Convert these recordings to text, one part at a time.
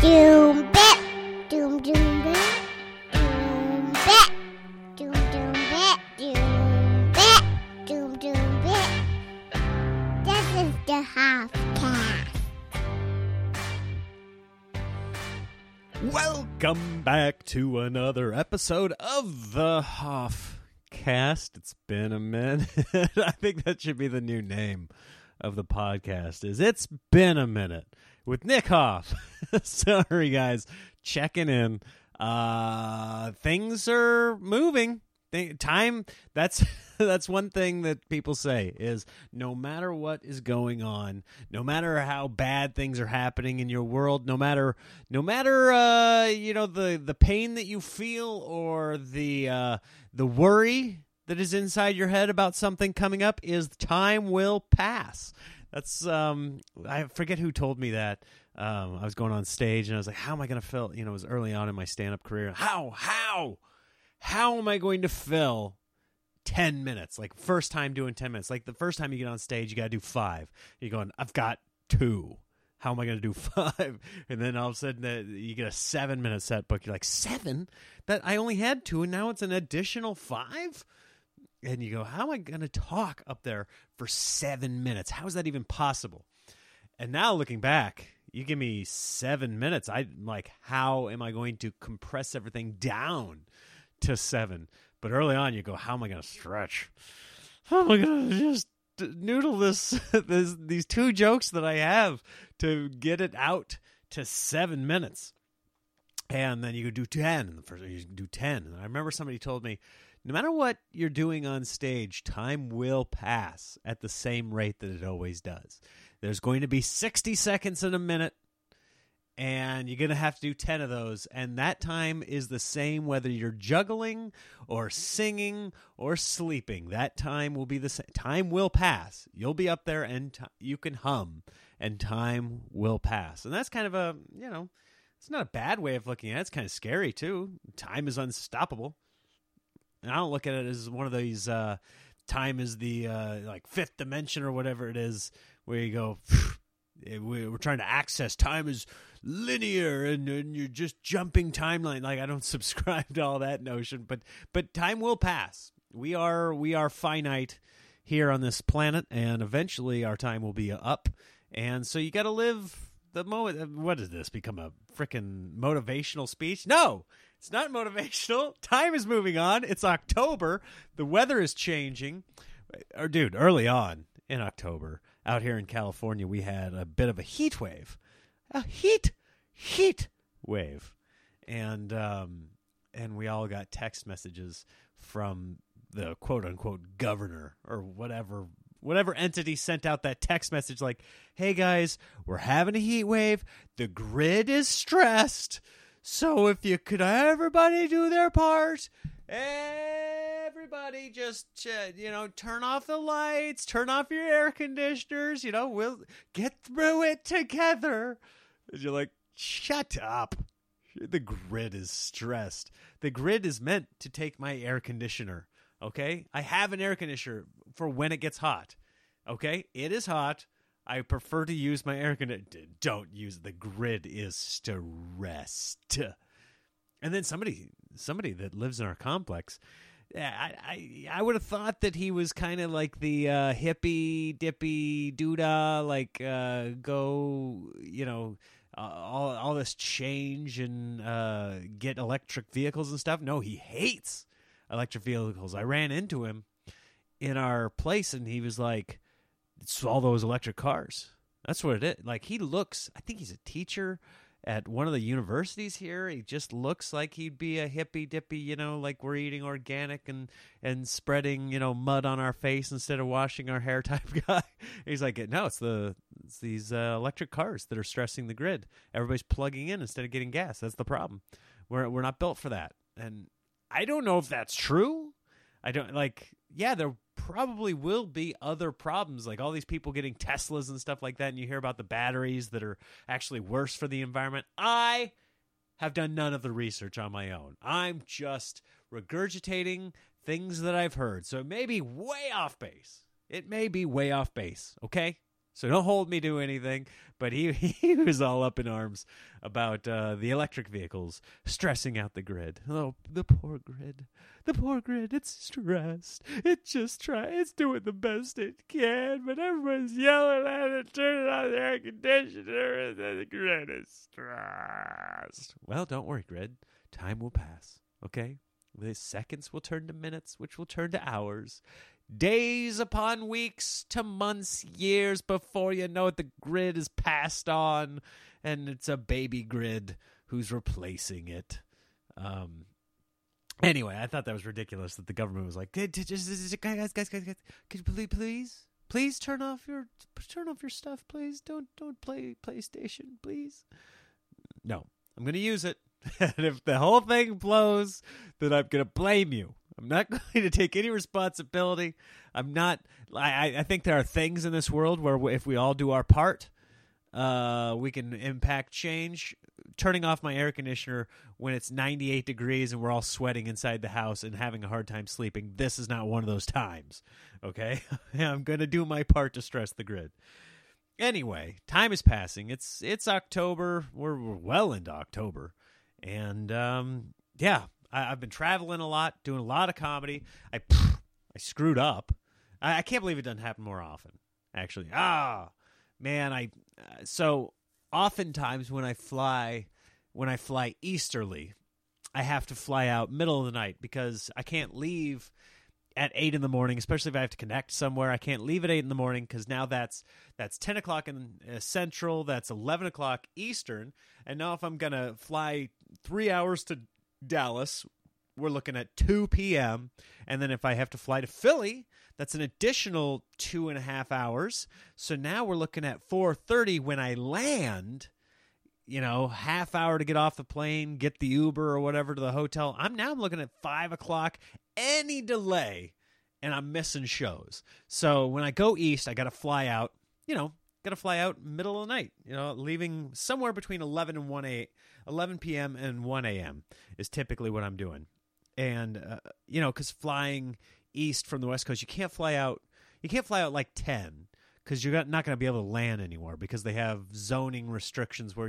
Doom bit, doom doom bit, doom bit, doom doom bit, doom bit, doom doom bit. This is the Hoffcast. Welcome back to another episode of the Hoffcast. It's been a minute. I think that should be the new name of the podcast. Is It's Been a Minute with Nick Hoff. Sorry, guys. Checking in. Things are moving. Time, that's one thing that people say is no matter what is going on, no matter how bad things are happening in your world, no matter the pain that you feel or the worry that is inside your head about something coming up is time will pass. That's I forget who told me that. I was going on stage and I was like, how am I going to fill? It was early on in my stand-up career. How am I going to fill 10 minutes? Like, first time doing 10 minutes. Like, the first time you get on stage, you got to do 5. You're going, I've got 2. How am I going to do 5? And then all of a sudden, you get a 7-minute set book. You're like, 7? That I only had 2, and now it's an additional 5? And you go, how am I going to talk up there for 7 minutes? How is that even possible? And now looking back, you give me 7 minutes. I'm like, how am I going to compress everything down to 7? But early on, you go, how am I going to stretch? How am I going to just noodle these 2 jokes that I have to get it out to 7 minutes? And then you could do 10. And the first you do 10. And I remember somebody told me, no matter what you're doing on stage, time will pass at the same rate that it always does. There's going to be 60 seconds in a minute, and you're going to have to do 10 of those. And that time is the same whether you're juggling or singing or sleeping. That time will be the same. Time will pass. You'll be up there, and you can hum, and time will pass. And that's kind of a, it's not a bad way of looking at it. It's kind of scary, too. Time is unstoppable. And I don't look at it as one of these time is the fifth dimension or whatever it is where you go, we're trying to access time is linear and you're just jumping timeline. Like, I don't subscribe to all that notion, but time will pass. We are finite here on this planet, and eventually our time will be up. And so you got to live the moment. What does this become, a freaking motivational speech? No. It's not motivational. Time is moving on. It's October. The weather is changing. Or, dude, early on in October, out here in California, we had a bit of a heat wave. A heat wave. And we all got text messages from the quote-unquote governor or whatever entity sent out that text message like, hey, guys, we're having a heat wave. The grid is stressed. So if you could, everybody do their part, everybody just, turn off the lights, turn off your air conditioners, we'll get through it together. And you're like, shut up. The grid is stressed. The grid is meant to take my air conditioner, okay? I have an air conditioner for when it gets hot, okay? It is hot. I prefer to use my air conditioner. Don't use the grid is stressed. And then somebody that lives in our complex, I would have thought that he was kind of like the hippie dippy doodah, like all this change and get electric vehicles and stuff. No, he hates electric vehicles. I ran into him in our place, and he was like, it's all those electric cars. That's what it is. Like, he looks, I think he's a teacher at one of the universities here. He just looks like he'd be a hippie dippy, like we're eating organic and spreading, mud on our face instead of washing our hair type guy. He's like, no, it's these electric cars that are stressing the grid. Everybody's plugging in instead of getting gas. That's the problem. We're not built for that. And I don't know if that's true. I don't there probably will be other problems, like all these people getting Teslas and stuff like that, and you hear about the batteries that are actually worse for the environment. I have done none of the research on my own. I'm just regurgitating things that I've heard. So it may be way off base. Okay? so don't hold me to anything. But he was all up in arms about the electric vehicles stressing out the grid. Oh, the poor grid. The poor grid, it's stressed. It just it's doing the best it can, but everyone's yelling at it, turning on the air conditioner, and the grid is stressed. Well, don't worry, grid. Time will pass, okay? The seconds will turn to minutes, which will turn to hours. Days upon weeks to months, years, before you know it, the grid is passed on, and it's a baby grid who's replacing it. Anyway, I thought that was ridiculous that the government was like, guys, could you please turn off your stuff, please. Don't play PlayStation, please. No, I'm gonna use it. And if the whole thing blows, then I'm going to blame you. I'm not going to take any responsibility. I'm not. I think there are things in this world where if we all do our part, we can impact change. Turning off my air conditioner when it's 98 degrees and we're all sweating inside the house and having a hard time sleeping. This is not one of those times. Okay, I'm going to do my part to stress the grid. Anyway, time is passing. It's October. We're well into October. And, yeah, I've been traveling a lot, doing a lot of comedy. I screwed up. I can't believe it doesn't happen more often, actually. So oftentimes when I fly easterly, I have to fly out middle of the night because I can't leave at 8 in the morning, especially if I have to connect somewhere. I can't leave at 8 in the morning because now that's 10 o'clock in Central, that's 11 o'clock Eastern, and now if I'm going to fly 3 hours to Dallas, we're looking at 2 p.m., and then if I have to fly to Philly, that's an additional 2.5 hours, so now we're looking at 4:30 when I land, you know, half hour to get off the plane, get the Uber or whatever to the hotel. I'm looking at 5 o'clock, any delay, and I'm missing shows. So when I go east, I got to fly out, middle of the night, leaving somewhere between 11 p.m. and 1 a.m. is typically what I'm doing. And, because flying east from the West Coast, you can't fly out like 10 because you're not going to be able to land anywhere because they have zoning restrictions where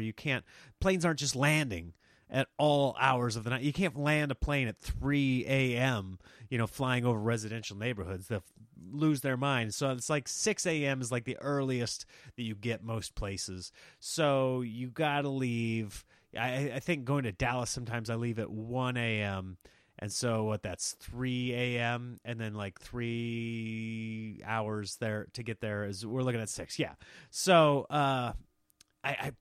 planes aren't just landing at all hours of the night. You can't land a plane at 3 a.m., flying over residential neighborhoods. They'll lose their mind. So it's like 6 a.m. is like the earliest that you get most places. So you got to leave. I think going to Dallas, sometimes I leave at 1 a.m., and so that's 3 a.m. and then like 3 hours there to get there is we're looking at 6. Yeah. So, I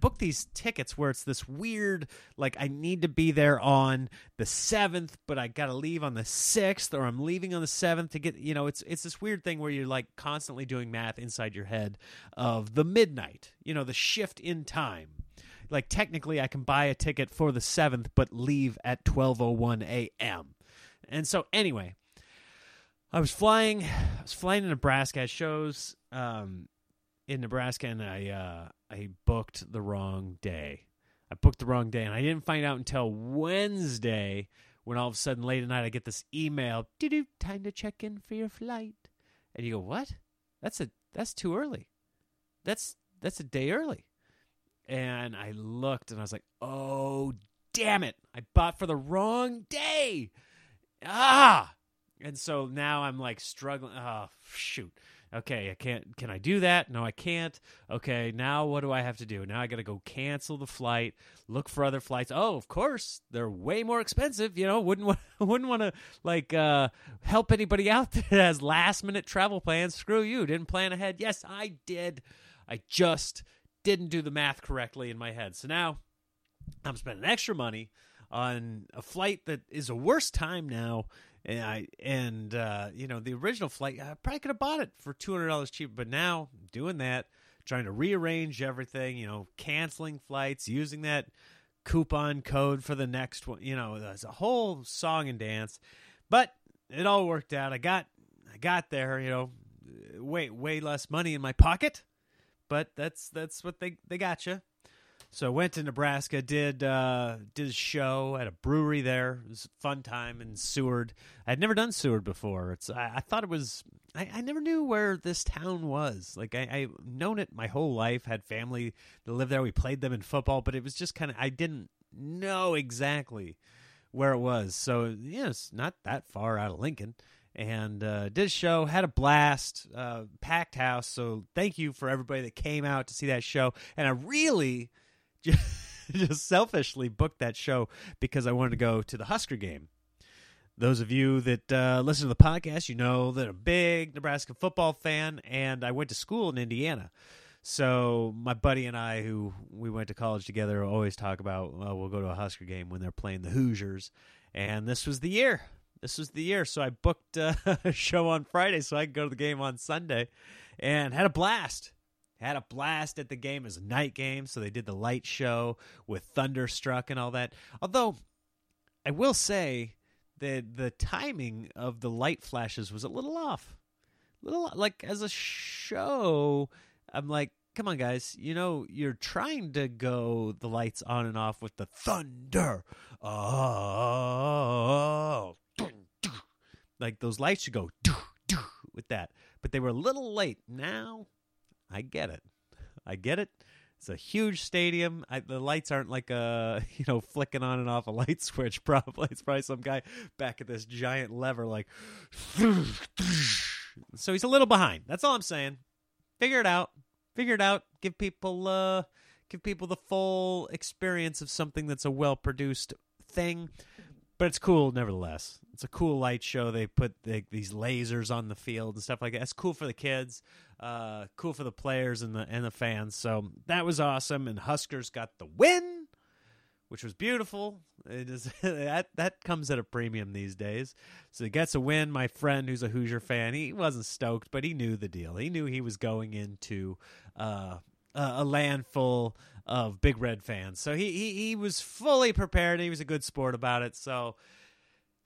booked these tickets where it's this weird, like I need to be there on the 7th, but I got to leave on the 6th, or I'm leaving on the 7th to get, it's this weird thing where you're like constantly doing math inside your head of the midnight, the shift in time. Like technically I can buy a ticket for the 7th, but leave at 12:01 a.m. And so anyway, I was flying to Nebraska. I had shows in Nebraska, and I booked the wrong day. And I didn't find out until Wednesday when all of a sudden late at night I get this email, "Doo-doo, time to check in for your flight." And you go, "What? That's too early. That's a day early." And I looked and I was like, "Oh, damn it. I bought for the wrong day." And so now I'm like struggling. Oh, shoot. Okay, I can't. Can I do that? No, I can't. Okay, now what do I have to do? Now I got to go cancel the flight, look for other flights. Oh, of course, they're way more expensive. Wouldn't want to like help anybody out that has last minute travel plans. Screw you, didn't plan ahead. Yes, I did. I just didn't do the math correctly in my head. So now I'm spending extra money on a flight that is a worse time now. And the original flight, I probably could have bought it for $200 cheaper, but now doing that, trying to rearrange everything, canceling flights, using that coupon code for the next one, there's a whole song and dance, but it all worked out. I got there, way less money in my pocket, but that's what they got you. So I went to Nebraska, did a show at a brewery there. It was a fun time in Seward. I had never done Seward before. I thought it was I never knew where this town was. Like, I've known it my whole life, had family that lived there. We played them in football, but it was just kind of, I didn't know exactly where it was. So, yeah, it's not that far out of Lincoln. And did a show, had a blast, packed house. So thank you for everybody that came out to see that show. And I really just selfishly booked that show because I wanted to go to the Husker game. Those of you that listen to the podcast, you know that I'm a big Nebraska football fan, and I went to school in Indiana. So my buddy and I, who we went to college together, always talk about, well, we'll go to a Husker game when they're playing the Hoosiers. And this was the year. This was the year. So I booked a show on Friday so I could go to the game on Sunday, and had a blast. Had a blast at the game. It was a night game, so they did the light show with Thunderstruck and all that. Although I will say the timing of the light flashes was a little off. Like, as a show, I'm like, come on, guys. You know, you're trying to go the lights on and off with the thunder. Oh. Like, those lights should go with that. But they were a little late. Now, I get it. I get it. It's a huge stadium. The lights aren't like a, you know, flicking on and off a light switch. Probably it's probably some guy back at this giant lever, like. So he's a little behind. That's all I'm saying. Figure it out. Figure it out. Give people the full experience of something that's a well-produced thing. But it's cool, nevertheless. It's a cool light show. They put these lasers on the field and stuff like that. It's cool for the kids, cool for the players and the fans. So that was awesome. And Huskers got the win, which was beautiful. It is that comes at a premium these days. So he gets a win. My friend, who's a Hoosier fan, he wasn't stoked, but he knew the deal. He knew he was going into a land full of Big Red fans. So he was fully prepared. He was a good sport about it. So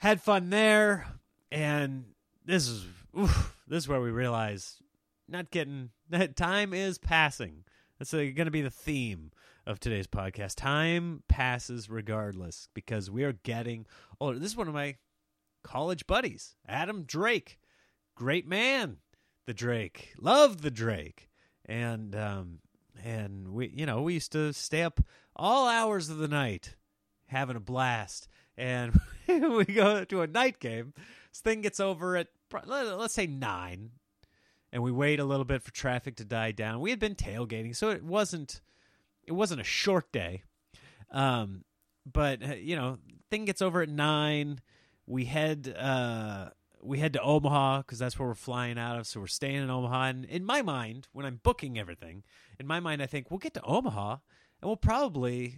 had fun there. And this is where we realize that time is passing. That's going to be the theme of today's podcast. Time passes regardless because we are getting older. This is one of my college buddies, Adam Drake. Great man, the Drake. Love the Drake. And we used to stay up all hours of the night having a blast. And we go to a night game. This thing gets over at, let's say, 9. And we wait a little bit for traffic to die down. We had been tailgating, so it wasn't a short day. But, thing gets over at 9. We head to Omaha because that's where we're flying out of. So we're staying in Omaha. And in my mind, when I'm booking everything, I think we'll get to Omaha and we'll probably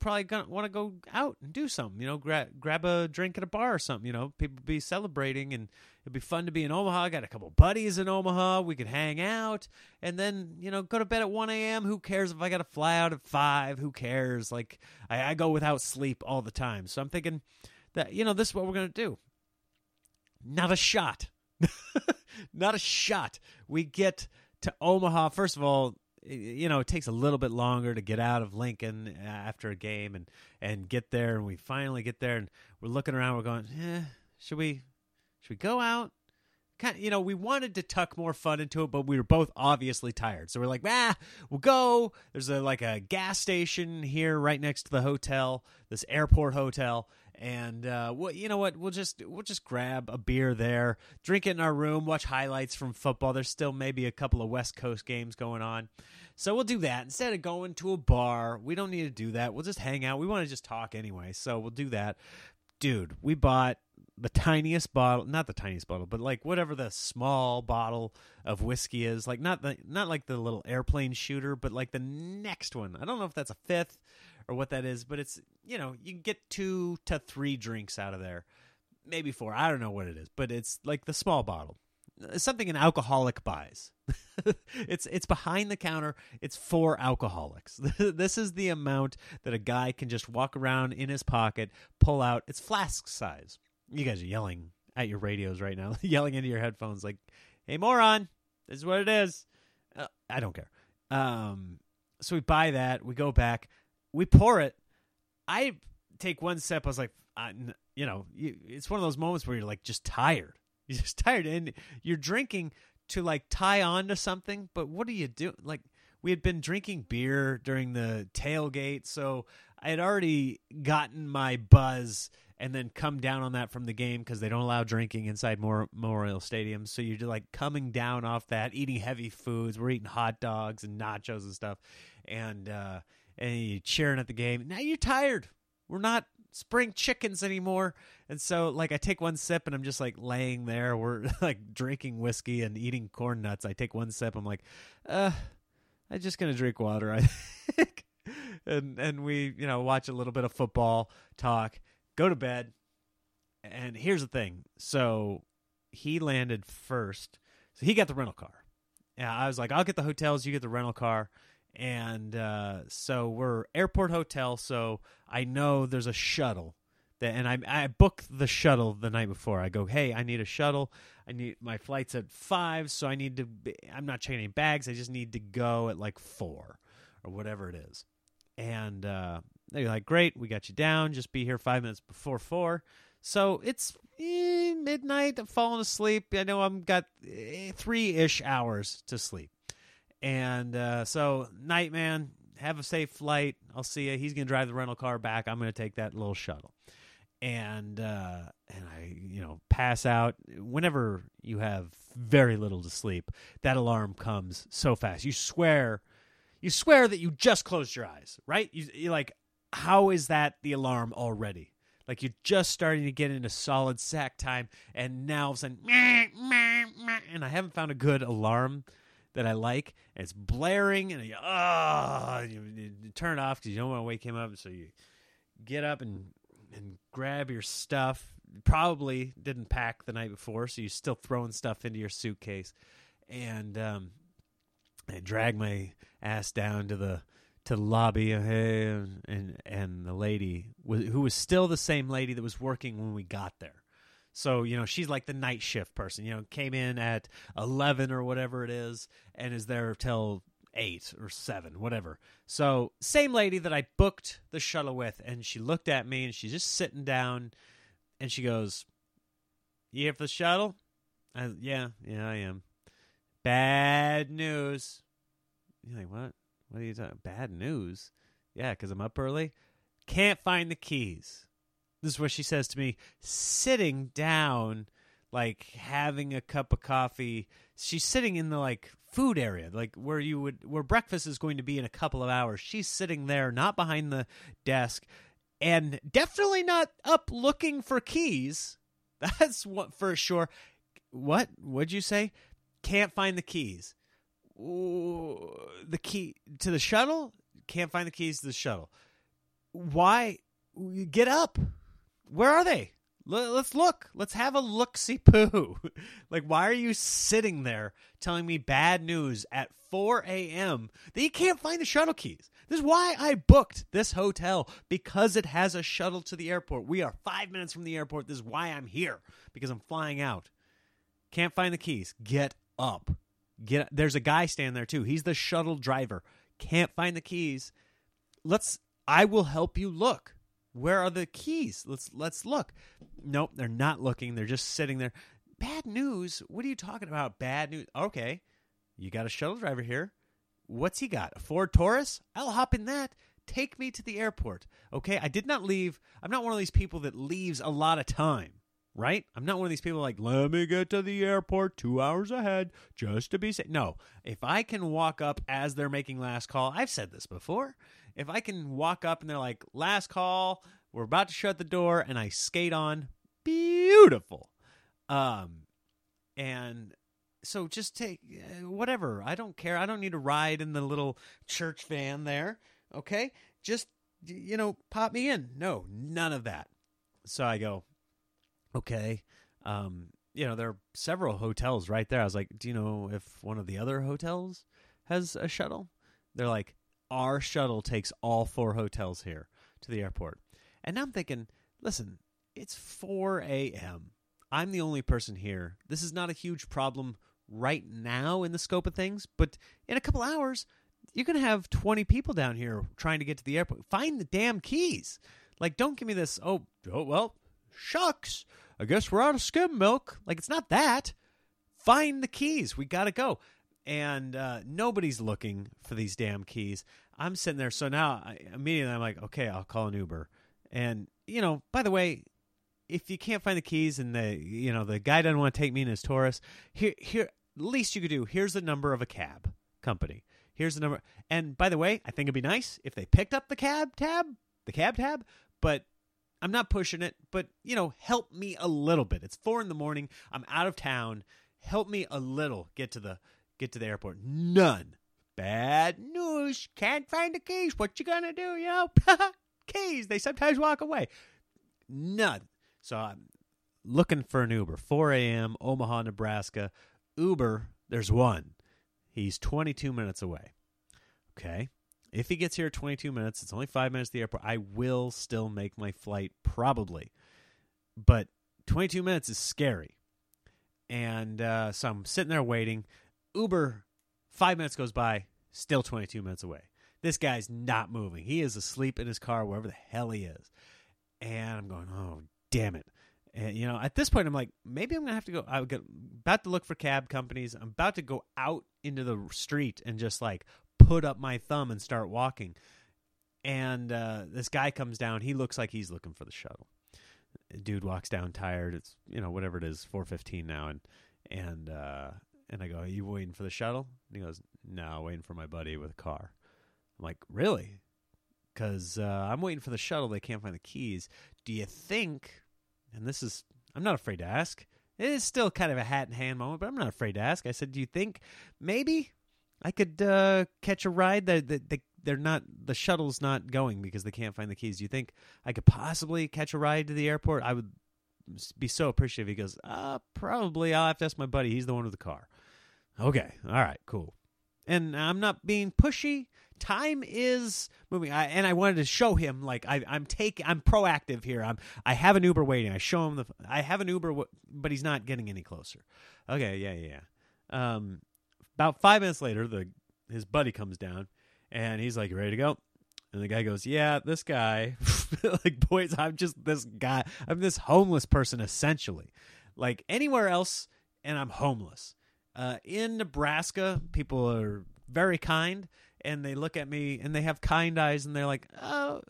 want to go out and do something, grab a drink at a bar or something, people be celebrating and it'd be fun to be in Omaha. I got a couple buddies in Omaha. We could hang out and then, go to bed at 1 a.m. Who cares if I got to fly out at 5? Who cares? Like I go without sleep all the time. So I'm thinking that, this is what we're going to do. Not a shot. Not a shot. We get to Omaha. First of all, it takes a little bit longer to get out of Lincoln after a game and get there. And we finally get there and we're looking around. We're going, should we go out? Kind of, we wanted to tuck more fun into it, but we were both obviously tired. So we're like, we'll go. There's a gas station here right next to the hotel, this airport hotel. And we'll just grab a beer there, drink it in our room, watch highlights from football. There's still maybe a couple of West Coast games going on. So we'll do that. Instead of going to a bar, we don't need to do that. We'll just hang out. We want to just talk anyway, so we'll do that. Dude, we bought the tiniest bottle, not the tiniest bottle, but like whatever the small bottle of whiskey is, like not like the little airplane shooter, but like the next one. I don't know if that's a fifth or what that is, but it's, you can get 2 to 3 drinks out of there, maybe 4. I don't know what it is, but it's like the small bottle. It's something an alcoholic buys. It's behind the counter. It's for alcoholics. This is the amount that a guy can just walk around in his pocket, pull out. It's flask size. You guys are yelling at your radios right now, yelling into your headphones like, hey, moron, this is what it is. I don't care. So we buy that. We go back. We pour it. I take one sip. I was like, it's one of those moments where you're like just tired. You're just tired, and you're drinking to like tie on to something. But what do you do? Like, we had been drinking beer during the tailgate, so I had already gotten my buzz and then come down on that from the game because they don't allow drinking inside Memorial Stadium. So you're like coming down off that, eating heavy foods. We're eating hot dogs and nachos and stuff, and you're cheering at the game. Now you're tired. We're not spring chickens anymore. And so like I take one sip and I'm just like laying there. We're like drinking whiskey and eating corn nuts. I take one sip. I'm like, I'm just going to drink water, I think. And we, you know, watch a little bit of football, talk, go to bed. And here's the thing. So he landed first. So he got the rental car. Yeah, I was like, I'll get the hotels. You get the rental car. And so we're airport hotel, so I know there's a shuttle, and I booked the shuttle the night before. I go, hey, I need a shuttle. I need my flight's at 5, so I need to. I'm not checking any bags. I just need to go at like 4 or whatever it is. And they're like, great, we got you down. Just be here 5 minutes before 4. So it's midnight. I'm falling asleep. I know I've got 3-ish hours to sleep. And so, night, man, have a safe flight. I'll see you. He's going to drive the rental car back. I'm going to take that little shuttle. And I, you know, pass out. Whenever you have very little to sleep, that alarm comes so fast. You swear that you just closed your eyes, right? You're like, how is that the alarm already? Like, you're just starting to get into solid sack time, and now all of a sudden, and I haven't found a good alarm that I like, and it's blaring, and you turn it off because you don't want to wake him up, so you get up and grab your stuff. Probably didn't pack the night before, so you're still throwing stuff into your suitcase, and I drag my ass down to the lobby, and the lady, who was still the same lady that was working when we got there. So, you know, she's like the night shift person, you know, came in at 11 or whatever it is and is there till 8 or 7, whatever. So same lady that I booked the shuttle with, and she looked at me and she's just sitting down and she goes, you here for the shuttle? Yeah, I am. Bad news. You're like, what? What are you talking? Bad news? Yeah, because I'm up early. Can't find the keys. This is what she says to me, sitting down, like having a cup of coffee. She's sitting in the like food area, like where breakfast is going to be in a couple of hours. She's sitting there, not behind the desk, and definitely not up looking for keys. That's what for sure. What? What'd you say? Can't find the keys. Ooh, the key to the shuttle? Can't find the keys to the shuttle. Why? Get up. Where are they? Let's look. Let's have a look-see-poo. Like, why are you sitting there telling me bad news at 4 a.m. that you can't find the shuttle keys? This is why I booked this hotel, because it has a shuttle to the airport. We are 5 minutes from the airport. This is why I'm here, because I'm flying out. Can't find the keys. Get up. There's a guy standing there, too. He's the shuttle driver. Can't find the keys. I will help you look. Where are the keys? Let's look. Nope, they're not looking. They're just sitting there. Bad news? What are you talking about? Bad news? Okay, you got a shuttle driver here. What's he got? A Ford Taurus? I'll hop in that. Take me to the airport. Okay, I did not leave. I'm not one of these people that leaves a lot of time, right? I'm not one of these people like, let me get to the airport 2 hours ahead just to be safe. No, if I can walk up as they're making last call, I've said this before. If I can walk up and they're like, last call, we're about to shut the door, and I skate on, beautiful. And so just take whatever. I don't care. I don't need to ride in the little church van there, okay? Just, you know, pop me in. No, none of that. So I go, okay. You know, there are several hotels right there. I was like, do you know if one of the other hotels has a shuttle? They're like, our shuttle takes all 4 hotels here to the airport. And I'm thinking, listen, it's 4 a.m. I'm the only person here. This is not a huge problem right now in the scope of things, but in a couple hours, you're going to have 20 people down here trying to get to the airport. Find the damn keys. Like, don't give me this, oh well, shucks, I guess we're out of skim milk. Like, it's not that. Find the keys. We got to go. And nobody's looking for these damn keys. I'm sitting there. So now immediately I'm like, okay, I'll call an Uber. And, you know, by the way, if you can't find the keys and the guy doesn't want to take me in his Taurus, here, least you could do, here's the number of a cab company. Here's the number. And by the way, I think it'd be nice if they picked up the cab tab, but I'm not pushing it, but, you know, help me a little bit. It's 4 a.m. I'm out of town. Help me a little get to the airport. None. Bad news. Can't find the keys. What you gonna do? You know, keys. They sometimes walk away. None. So I'm looking for an Uber. 4 a.m., Omaha, Nebraska. Uber, there's one. He's 22 minutes away. Okay. If he gets here 22 minutes, it's only 5 minutes to the airport. I will still make my flight probably. But 22 minutes is scary. And so I'm sitting there waiting. Uber, 5 minutes goes by, still 22 minutes away. This guy's not moving. He is asleep in his car, wherever the hell he is. And I'm going, oh, damn it. And, you know, at this point, I'm like, maybe I'm going to have to go. I'm about to look for cab companies. I'm about to go out into the street and just, like, put up my thumb and start walking. And this guy comes down. He looks like he's looking for the shuttle. Dude walks down tired. It's, you know, whatever it is, 4:15 now. And I go, are you waiting for the shuttle? And he goes, no, waiting for my buddy with a car. I'm like, really? Because I'm waiting for the shuttle. They can't find the keys. Do you think, and this is, I'm not afraid to ask. It is still kind of a hat in hand moment, but I'm not afraid to ask. I said, do you think maybe I could catch a ride that they're not, the shuttle's not going because they can't find the keys? Do you think I could possibly catch a ride to the airport? I would be so appreciative. He goes, probably. I'll have to ask my buddy. He's the one with the car. Okay. All right, cool. And I'm not being pushy. Time is moving. I wanted to show him, like, I'm proactive here. I have an Uber waiting. I show him I have an Uber, but he's not getting any closer. Okay. Yeah. About 5 minutes later, his buddy comes down, and he's like, you ready to go? And the guy goes, yeah, this guy. Like, boys, I'm just this guy. I'm this homeless person, essentially. Like, anywhere else, and I'm homeless. In Nebraska, people are very kind, and they look at me, and they have kind eyes, and they're like, oh,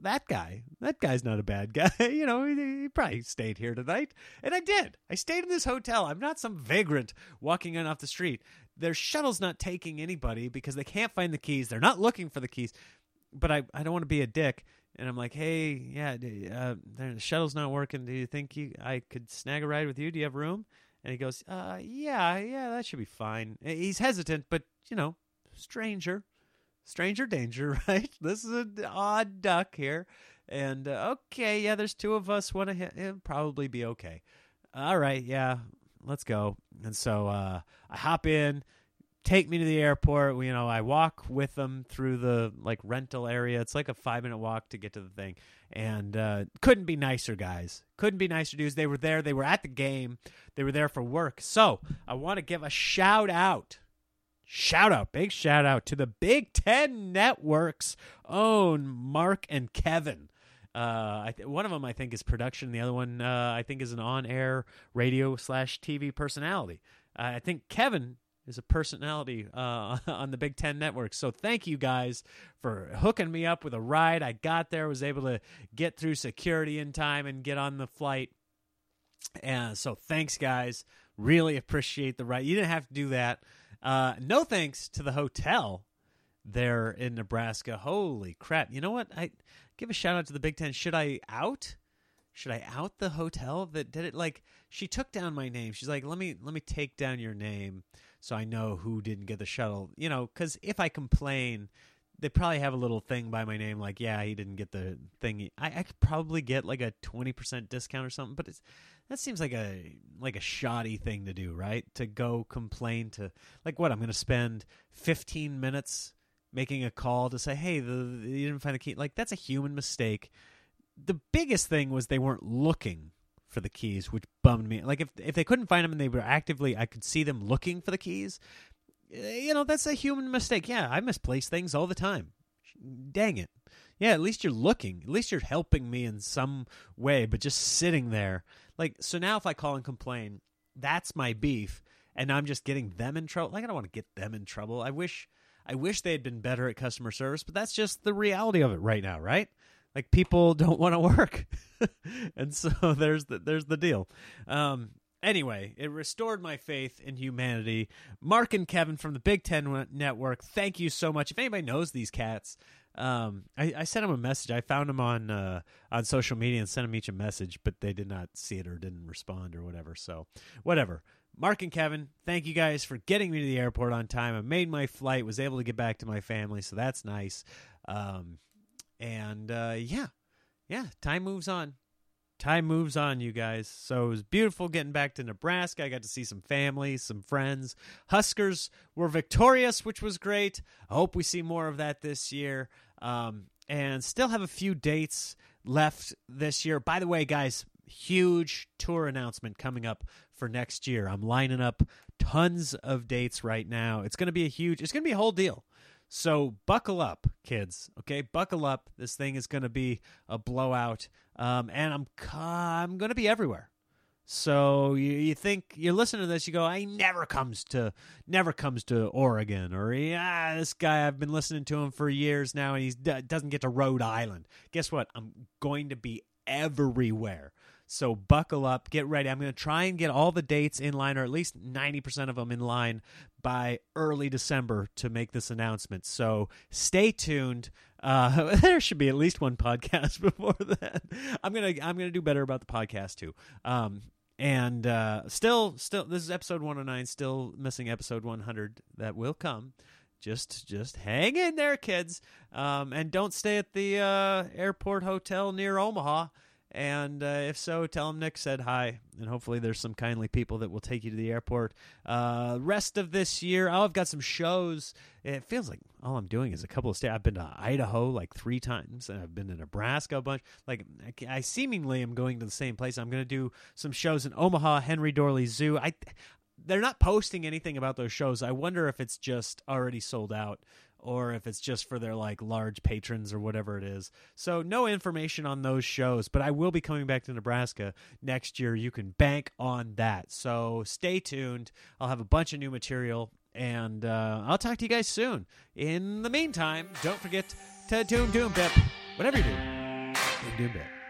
that guy. That guy's not a bad guy. You know, he probably stayed here tonight. And I did. I stayed in this hotel. I'm not some vagrant walking in off the street. Their shuttle's not taking anybody because they can't find the keys. They're not looking for the keys. But I don't want to be a dick. And I'm like, hey, yeah, the shuttle's not working. Do you think I could snag a ride with you? Do you have room? And he goes, yeah, that should be fine. He's hesitant, but, you know, stranger danger, right? This is an odd duck here. And, okay, yeah, there's two of us. One ahead. It'll probably be okay. All right, yeah. Let's go. And so I hop in, take me to the airport. You know, I walk with them through the, like, rental area. It's like a 5-minute walk to get to the thing. And couldn't be nicer, guys. Couldn't be nicer dudes. They were there. They were at the game. They were there for work. So I want to give a shout-out. Big shout-out to the Big Ten Network's own Mark and Kevin. One of them, I think, is production. The other one, I think, is an on-air radio /TV personality. I think Kevin is a personality on the Big Ten Network. So thank you guys for hooking me up with a ride. I got there, was able to get through security in time and get on the flight. And so thanks, guys. Really appreciate the ride. You didn't have to do that. No thanks to the hotel there in Nebraska. Holy crap. You know what? I give a shout out to the Big Ten. Should I out the hotel that did it? Like, she took down my name. She's like, let me take down your name so I know who didn't get the shuttle. You know, because if I complain, they probably have a little thing by my name, like, yeah, he didn't get the thing. I could probably get like a 20% discount or something, but that seems like a shoddy thing to do, right? To go complain to, like, what? I'm going to spend 15 minutes making a call to say, hey, you didn't find the key. Like, that's a human mistake. The biggest thing was they weren't looking for the keys, which bummed me. Like, if they couldn't find them and they were actively, I could see them looking for the keys. You know, that's a human mistake. Yeah, I misplace things all the time. Dang it. Yeah, at least you're looking. At least you're helping me in some way, but just sitting there. Like, so now if I call and complain, that's my beef, and I'm just getting them in trouble. Like, I don't want to get them in trouble. I wish they had been better at customer service, but that's just the reality of it right now, right? Like, people don't want to work. And so there's the deal. Anyway, it restored my faith in humanity. Mark and Kevin from the Big Ten Network, thank you so much. If anybody knows these cats, I sent them a message. I found them on social media and sent them each a message, but they did not see it or didn't respond or whatever. So whatever. Mark and Kevin, thank you guys for getting me to the airport on time. I made my flight, was able to get back to my family, so that's nice. And time moves on. Time moves on, you guys. So it was beautiful getting back to Nebraska. I got to see some family, some friends. Huskers were victorious, which was great. I hope we see more of that this year. And still have a few dates left this year. By the way, guys, huge tour announcement coming up for next year. I'm lining up tons of dates right now. It's going to be a whole deal. So buckle up, kids, okay? Buckle up. This thing is going to be a blowout, and I'm going to be everywhere. So you think, you listen to this, you go, he never comes to Oregon, or this guy, I've been listening to him for years now, and he doesn't get to Rhode Island. Guess what? I'm going to be everywhere. So buckle up, get ready. I'm going to try and get all the dates in line, or at least 90% of them in line by early December to make this announcement. So stay tuned. There should be at least one podcast before that. I'm gonna do better about the podcast too. Still, this is episode 109. Still missing episode 100. That will come. Just hang in there, kids. And don't stay at the airport hotel near Omaha. And if so, tell them Nick said hi, and hopefully there's some kindly people that will take you to the airport. Rest of this year, I've got some shows. It feels like all I'm doing is a couple of states. I've been to Idaho like 3 times, and I've been to Nebraska a bunch. Like, I seemingly am going to the same place. I'm going to do some shows in Omaha, Henry Dorley Zoo. They're not posting anything about those shows. I wonder if it's just already sold out, or if it's just for their like large patrons or whatever it is. So no information on those shows, but I will be coming back to Nebraska next year. You can bank on that. So stay tuned. I'll have a bunch of new material, and I'll talk to you guys soon. In the meantime, don't forget to doom bip. Whatever you do, doom bip.